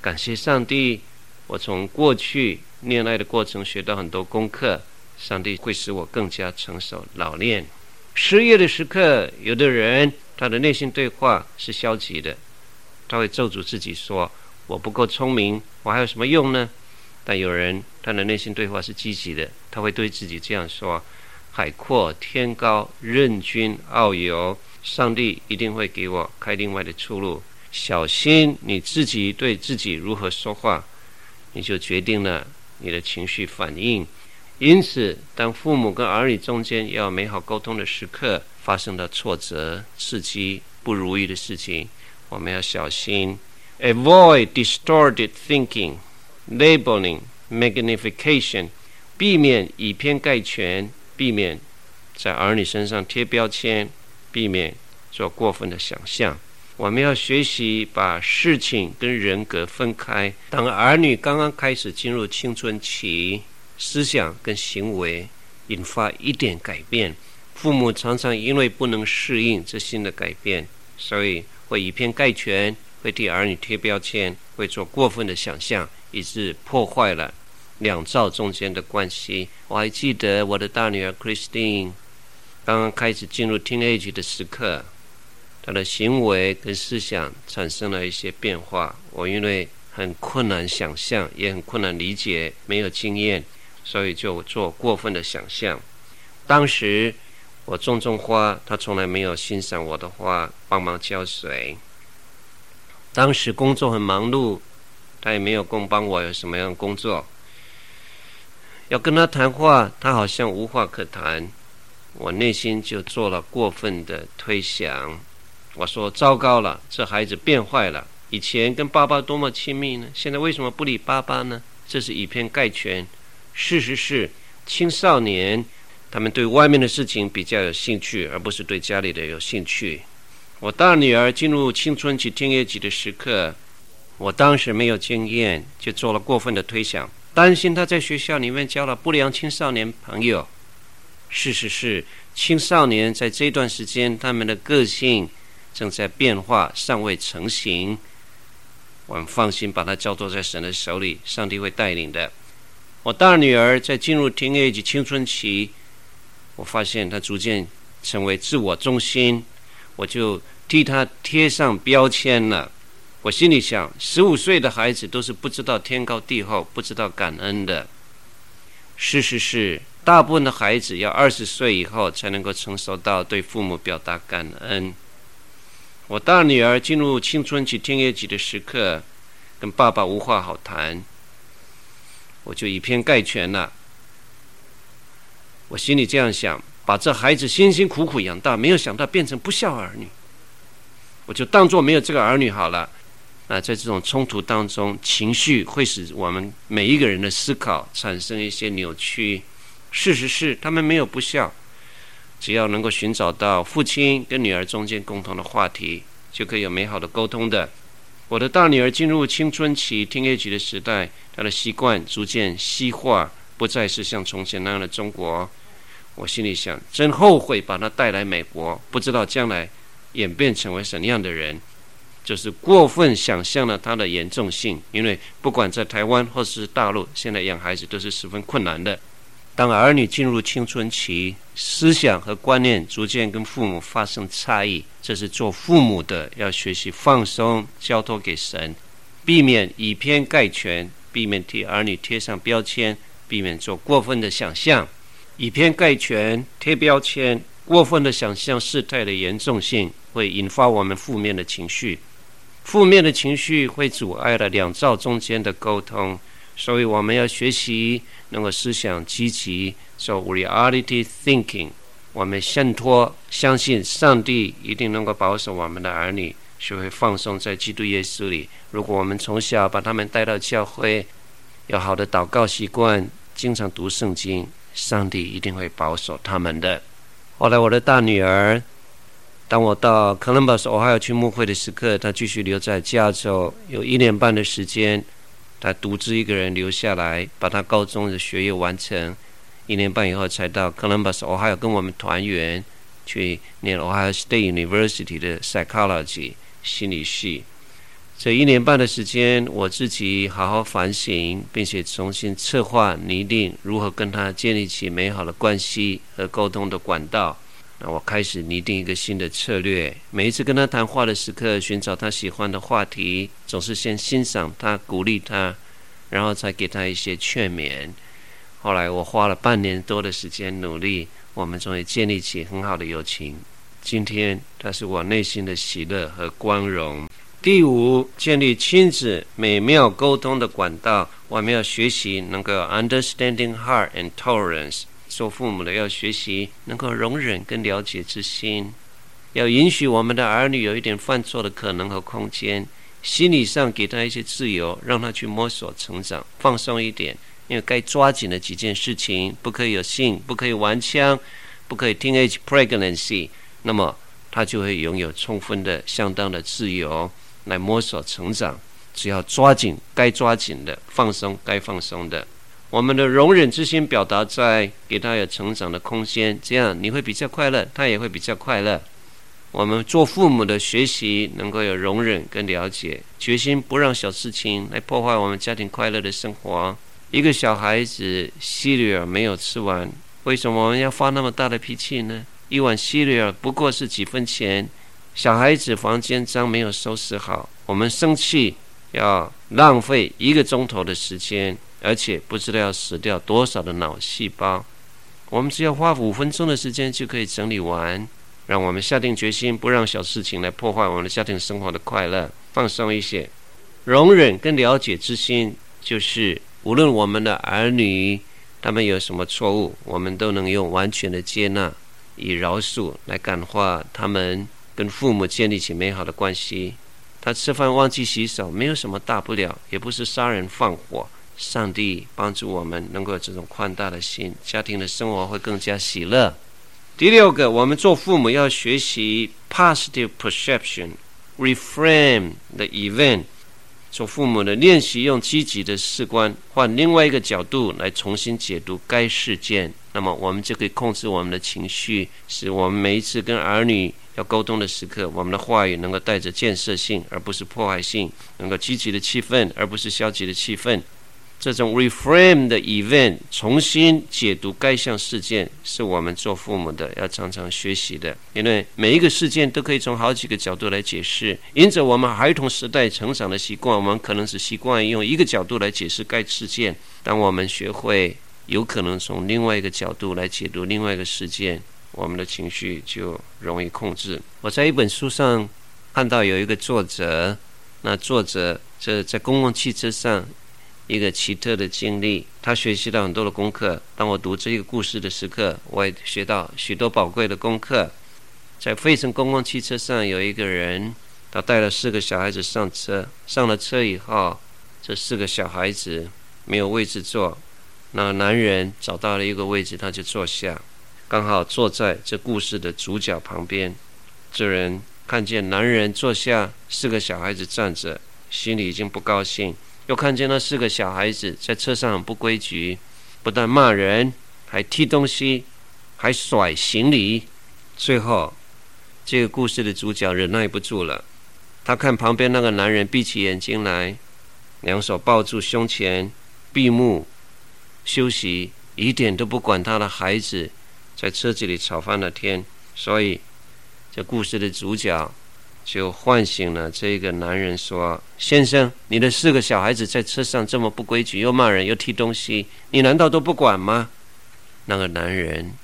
感谢上帝，我从过去恋爱的过程学到很多功课，上帝会使我更加成熟老练。失业的时刻，有的人他的内心对话是消极的，他会咒诅自己说，我不够聪明，我还有什么用呢？但有人他的内心对话是积极的，他会对自己这样说，海阔天高，任君遨游，上帝一定会给我开另外的出路。小心你自己对自己如何说话，你就决定了你的情绪反应。因此当父母跟儿女中间要美好沟通的时刻，发生了挫折、刺激、不如意的事情，我们要小心。 Avoid distorted thinking, labeling, magnification， 避免以偏概全，避免在儿女身上贴标签，避免做过分的想象。我们要学习把事情跟人格分开。当儿女刚刚开始进入青春期，思想跟行为引发一点改变，父母常常因为不能适应这新的改变，所以会以偏概全，会替儿女贴标签，会做过分的想象，以致破坏了两造中间的关系。我还记得我的大女儿 Christine 刚刚开始进入 teenage 的时刻，他的行为跟思想产生了一些变化，我因为很困难想象，也很困难理解，没有经验，所以就做过分的想象。当时我种花，他从来没有欣赏我的花，帮忙浇水。当时工作很忙碌，他也没有空帮我有什么样的工作。要跟他谈话，他好像无话可谈，我内心就做了过分的推想。我说糟糕了，这孩子变坏了，以前跟爸爸多么亲密呢，现在为什么不理爸爸呢？这是以偏概全。事实是青少年他们对外面的事情比较有兴趣，而不是对家里的有兴趣。我大女儿进入青春期听业绩的时刻，我当时没有经验，就做了过分的推想，担心她在学校里面交了不良青少年朋友。事实是青少年在这段时间他们的个性正在变化，尚未成型。我们放心把它交托在神的手里，上帝会带领的。我大女儿在进入 teenage 青春期，我发现她逐渐成为自我中心，我就替她贴上标签了。我心里想，15岁的孩子都是不知道天高地厚，不知道感恩的。事实是大部分的孩子要20岁以后才能够成熟到对父母表达感恩。我大女儿进入青春期听业绩的时刻，跟爸爸无话好谈，我就以偏概全了。我心里这样想，把这孩子辛辛苦苦养大，没有想到变成不孝儿女，我就当作没有这个儿女好了。那在这种冲突当中，情绪会使我们每一个人的思考产生一些扭曲。事实是他们没有不孝，只要能够寻找到父亲跟女儿中间共同的话题，就可以有美好的沟通的。我的大女儿进入青春期 teenage 的时代，她的习惯逐渐西化，不再是像从前那样的中国。我心里想，真后悔把她带来美国，不知道将来演变成为什样的人。就是过分想象了她的严重性，因为不管在台湾或是大陆，现在养孩子都是十分困难的。当儿女进入青春期，思想和观念逐渐跟父母发生差异，这是做父母的要学习放松，交托给神，避免以偏概全，避免替儿女贴上标签，避免做过分的想象。以偏概全、贴标签、过分的想象事态的严重性，会引发我们负面的情绪，负面的情绪会阻碍了两造中间的沟通。所以我们要学习能够思想积极， So reality thinking， 我们信托相信上帝一定能够保守我们的儿女，学会放松在基督耶稣里。如果我们从小把他们带到教会，有好的祷告习惯，经常读圣经，上帝一定会保守他们的。后来我的大女儿，当我到 Columbus Ohio 去牧会的时刻，她继续留在加州，有1年半的时间他独自一个人留下来，把他高中的学业完成。1年半以后才到 Columbus Ohio 跟我们团员去念 Ohio State University 的 Psychology 心理系。这1年半的时间，我自己好好反省，并且重新策划拟定如何跟他建立起美好的关系和沟通的管道。那我开始拟定一个新的策略，每一次跟他谈话的时刻，寻找他喜欢的话题，总是先欣赏他，鼓励他，然后才给他一些劝勉。后来我花了半年多的时间努力，我们终于建立起很好的友情。今天他是我内心的喜乐和光荣。第五，建立亲子美妙沟通的管道。我们要学习能够 understanding heart and tolerance， 做父母的要学习能够容忍跟了解之心，要允许我们的儿女有一点犯错的可能和空间，心理上给他一些自由，让他去摸索成长，放松一点，因为该抓紧的几件事情，不可以有性，不可以玩枪，不可以 teenage pregnancy， 那么他就会拥有充分的相当的自由来摸索成长。只要抓紧该抓紧的，放松该放松的，我们的容忍之心表达在给他有成长的空间，这样你会比较快乐，他也会比较快乐。我们做父母的学习能够有容忍跟了解，决心不让小事情来破坏我们家庭快乐的生活。一个小孩子西里尔没有吃完，为什么我们要发那么大的脾气呢？一碗西里尔不过是几分钱，小孩子房间脏没有收拾好，我们生气要浪费1个钟头的时间，而且不知道要死掉多少的脑细胞。我们只要花5分钟的时间就可以整理完。让我们下定决心，不让小事情来破坏我们的家庭生活的快乐，放松一些。容忍跟了解之心，就是无论我们的儿女他们有什么错误，我们都能用完全的接纳以饶恕来感化他们，跟父母建立起美好的关系。他吃饭忘记洗手，没有什么大不了，也不是杀人放火。上帝帮助我们能够有这种宽大的心，家庭的生活会更加喜乐。第六个，我们做父母要学习 positive perception， reframe the event。 做父母的练习用积极的视观，换另外一个角度来重新解读该事件，那么我们就可以控制我们的情绪，使我们每一次跟儿女要沟通的时刻，我们的话语能够带着建设性而不是破坏性，能够积极的气氛而不是消极的气氛。这种 reframe 的 event， 重新解读该项事件，是我们做父母的要常常学习的，因为每一个事件都可以从好几个角度来解释。因着我们孩童时代成长的习惯，我们可能是习惯用一个角度来解释该事件，当我们学会有可能从另外一个角度来解读另外一个事件，我们的情绪就容易控制。我在一本书上看到有一个作者，那作者这在公共汽车上一个奇特的经历，他学习到很多的功课。当我读这个故事的时刻，我也学到许多宝贵的功课。在费城公共汽车上，有一个人，他带了4个小孩子上车。上了车以后，这4个小孩子没有位置坐，那男人找到了一个位置，他就坐下，刚好坐在这故事的主角旁边。这人看见男人坐下，4个小孩子站着，心里已经不高兴。又看见那4个小孩子在车上很不规矩，不但骂人，还踢东西，还甩行李。最后这个故事的主角忍耐不住了，他看旁边那个男人闭起眼睛来，2手抱住胸前，闭目休息，一点都不管他的孩子在车子里吵翻了天。所以这故事的主角就唤醒了这个男人，说：“先生，你的4个小孩子在车上这么不规矩，又骂人又踢东西，你难道都不管吗？”那个男人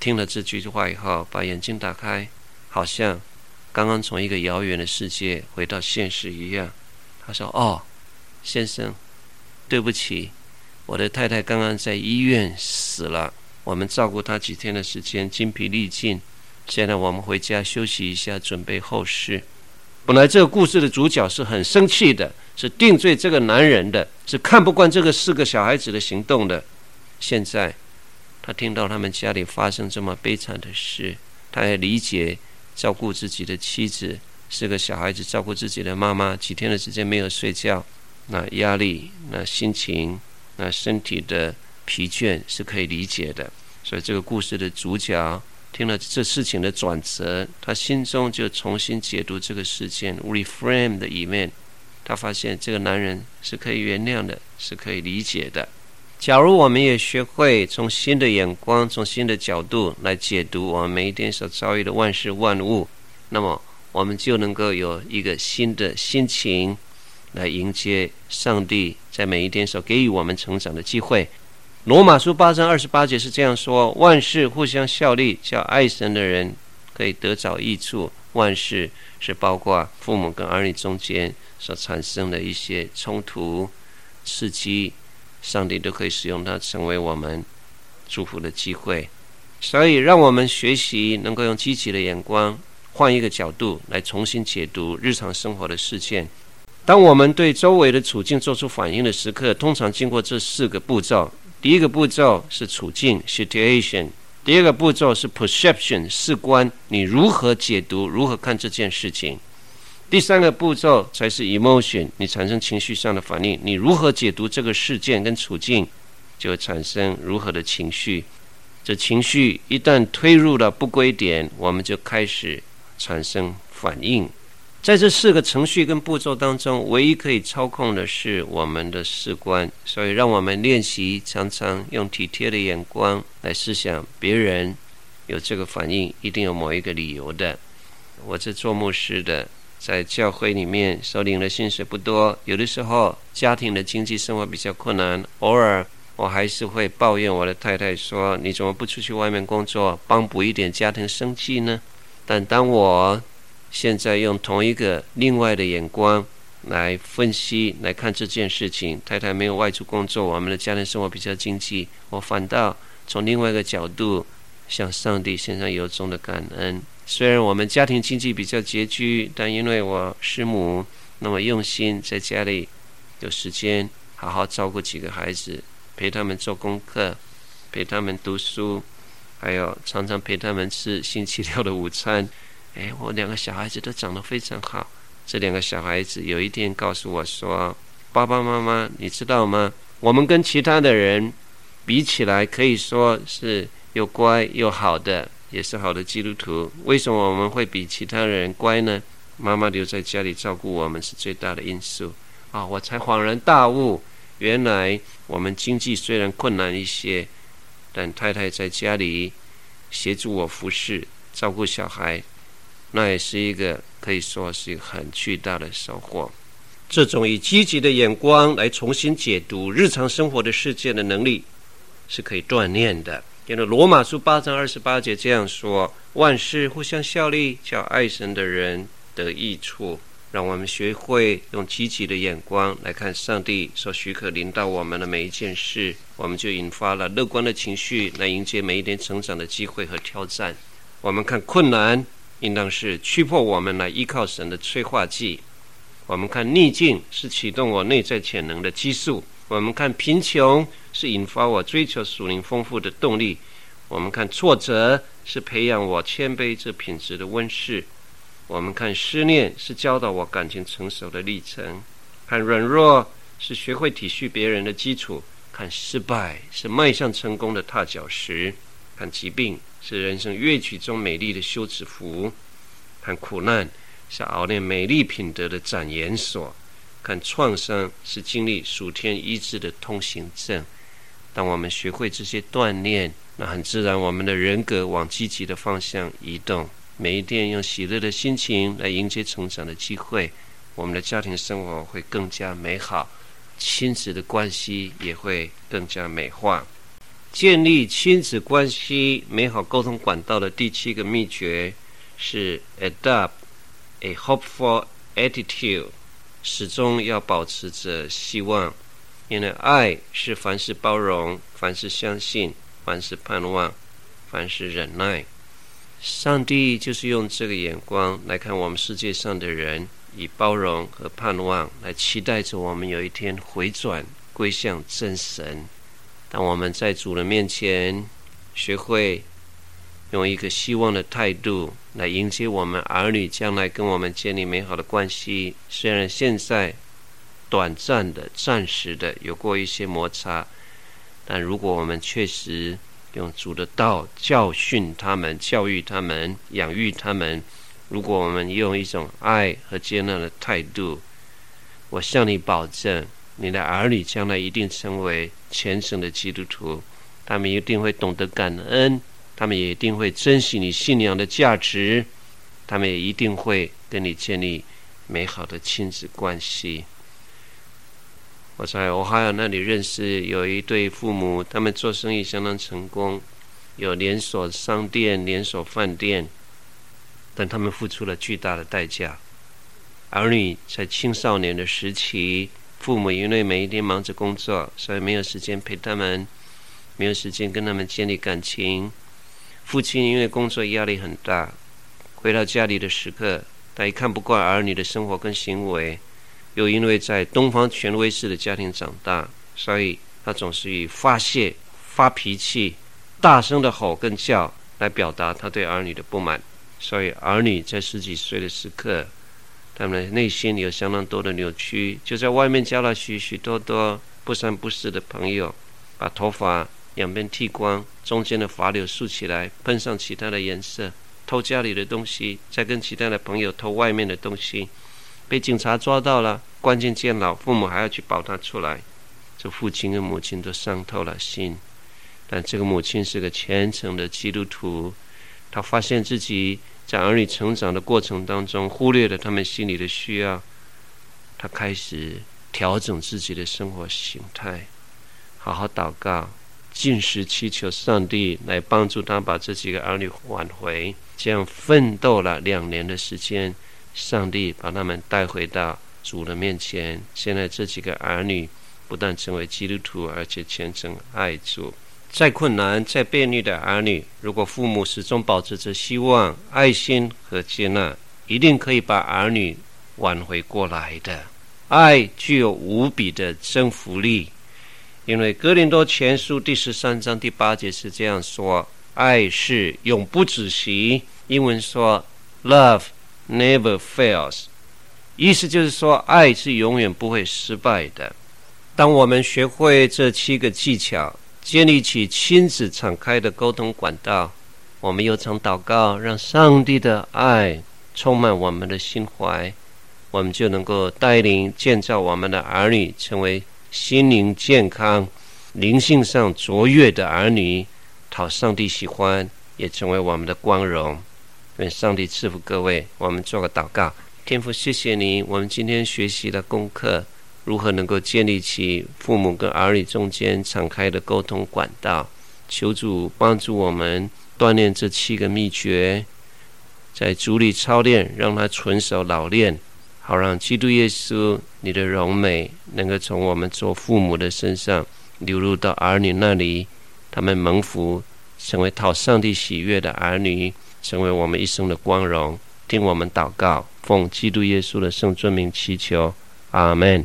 听了这句话以后，把眼睛打开，好像刚刚从一个遥远的世界回到现实一样。他说：“哦，先生，对不起，我的太太刚刚在医院死了，我们照顾她几天的时间，筋疲力尽。现在我们回家休息一下，准备后事。”本来这个故事的主角是很生气的，是定罪这个男人的，是看不惯这个4个小孩子的行动的。现在他听到他们家里发生这么悲惨的事，他也理解照顾自己的妻子，4个小孩子照顾自己的妈妈，几天的时间没有睡觉，那压力，那心情，那身体的疲倦是可以理解的。所以这个故事的主角听了这事情的转折，他心中就重新解读这个事件 reframe 的一面。他发现这个男人是可以原谅的，是可以理解的。假如我们也学会从新的眼光，从新的角度来解读我们每一天所遭遇的万事万物，那么我们就能够有一个新的心情来迎接上帝在每一天所给予我们成长的机会。罗马书8章28节是这样说：“万事互相效力，叫爱神的人可以得着益处，万事是包括父母跟儿女中间所产生的一些冲突、刺激，上帝都可以使用它成为我们祝福的机会。所以让我们学习能够用积极的眼光，换一个角度来重新解读日常生活的事件。当我们对周围的处境做出反应的时刻，通常经过这四个步骤。第一个步骤是处境 situation， 第二个步骤是 perception 视观，你如何解读，如何看这件事情。第三个步骤才是 emotion， 你产生情绪上的反应，你如何解读这个事件跟处境，就产生如何的情绪。这情绪一旦推入了不归点，我们就开始产生反应。在这四个程序跟步骤当中，唯一可以操控的是我们的视观。所以让我们练习常常用体贴的眼光来思想，别人有这个反应一定有某一个理由的。我是做牧师的，在教会里面收领的薪水不多，有的时候家庭的经济生活比较困难，偶尔我还是会抱怨我的太太说，你怎么不出去外面工作，帮补一点家庭生计呢？但当我现在用同一个另外的眼光来分析来看这件事情，太太没有外出工作，我们的家庭生活比较经济，我反倒从另外一个角度向上帝献上由衷的感恩。虽然我们家庭经济比较拮据，但因为我师母那么用心，在家里有时间好好照顾几个孩子，陪他们做功课，陪他们读书，还有常常陪他们吃星期六的午餐。我两个小孩子都长得非常好。这两个小孩子有一天告诉我说，爸爸妈妈，你知道吗，我们跟其他的人比起来，可以说是又乖又好的，也是好的基督徒，为什么我们会比其他人乖呢？妈妈留在家里照顾我们是最大的因素。我才恍然大悟，原来我们经济虽然困难一些，但太太在家里协助我服侍照顾小孩，那也是一个可以说是一个很巨大的收获。这种以积极的眼光来重新解读日常生活的事件的能力是可以锻炼的。因为罗马书8章28节这样说，万事互相效力，叫爱神的人得益处。让我们学会用积极的眼光来看上帝所许可临到我们的每一件事，我们就引发了乐观的情绪，来迎接每一天成长的机会和挑战。我们看困难应当是驱迫我们来依靠神的催化剂，我们看逆境是启动我内在潜能的激素，我们看贫穷是引发我追求属灵丰富的动力，我们看挫折是培养我谦卑这品质的温室，我们看思念是教导我感情成熟的历程，看软弱是学会体恤别人的基础，看失败是迈向成功的踏脚石，看疾病是人生乐曲中美丽的休止符，看苦难是熬炼美丽品德的展演所，看创伤是经历属天医治的通行证。当我们学会这些锻炼，那很自然我们的人格往积极的方向移动，每一天用喜乐的心情来迎接成长的机会，我们的家庭生活会更加美好，亲子的关系也会更加美化。建立亲子关系美好沟通管道的第7个秘诀是 adopt a hopeful attitude， 始终要保持着希望。因为爱是凡事包容，凡事相信，凡事盼望，凡事忍耐。上帝就是用这个眼光来看我们世界上的人，以包容和盼望来期待着我们有一天回转归向真神。当我们在主的面前学会用一个希望的态度来迎接我们儿女将来跟我们建立美好的关系，虽然现在短暂的暂时的有过一些摩擦，但如果我们确实用主的道教训他们，教育他们，养育他们，如果我们用一种爱和接纳的态度，我向你保证，你的儿女将来一定成为虔诚的基督徒，他们一定会懂得感恩，他们也一定会珍惜你信仰的价值，他们也一定会跟你建立美好的亲子关系。我在Ohio那里认识有一对父母，他们做生意相当成功，有连锁商店、连锁饭店，但他们付出了巨大的代价。儿女在青少年的时期，父母因为每一天忙着工作，所以没有时间陪他们，没有时间跟他们建立感情。父亲因为工作压力很大，回到家里的时刻，他一看不惯儿女的生活跟行为，又因为在东方权威式的家庭长大，所以他总是以发泄、发脾气、大声的吼跟叫来表达他对儿女的不满。所以儿女在十几岁的时刻，他们的内心有相当多的扭曲，就在外面交了许许多多不三不四的朋友，把头发两边剃光，中间的发绺竖起来，喷上其他的颜色，偷家里的东西，再跟其他的朋友偷外面的东西，被警察抓到了，关进监牢，父母还要去保他出来。这父亲跟母亲都伤透了心，但这个母亲是个虔诚的基督徒，她发现自己在儿女成长的过程当中忽略了他们心里的需要，他开始调整自己的生活形态，好好祷告，进食，祈求上帝来帮助他把这几个儿女挽回。这样奋斗了2年的时间，上帝把他们带回到主的面前。现在这几个儿女不但成为基督徒，而且虔诚爱主。再困难、再悖逆的儿女，如果父母始终保持着希望、爱心和接纳，一定可以把儿女挽回过来的。爱具有无比的征服力，因为哥林多前书第13章第8节是这样说：爱是永不止息。英文说 Love never fails， 意思就是说爱是永远不会失败的。当我们学会这7个技巧，建立起亲子敞开的沟通管道，我们又常祷告，让上帝的爱充满我们的心怀，我们就能够带领建造我们的儿女成为心灵健康、灵性上卓越的儿女，讨上帝喜欢，也成为我们的光荣。愿上帝赐福各位。我们做个祷告。天父，谢谢你，我们今天学习的功课如何能够建立起父母跟儿女中间敞开的沟通管道？求主帮助我们锻炼这7个秘诀，在主里操练，让它纯熟老练，好让基督耶稣你的荣美能够从我们做父母的身上流入到儿女那里，他们蒙福，成为讨上帝喜悦的儿女，成为我们一生的光荣。听我们祷告，奉基督耶稣的圣尊名祈求，阿们。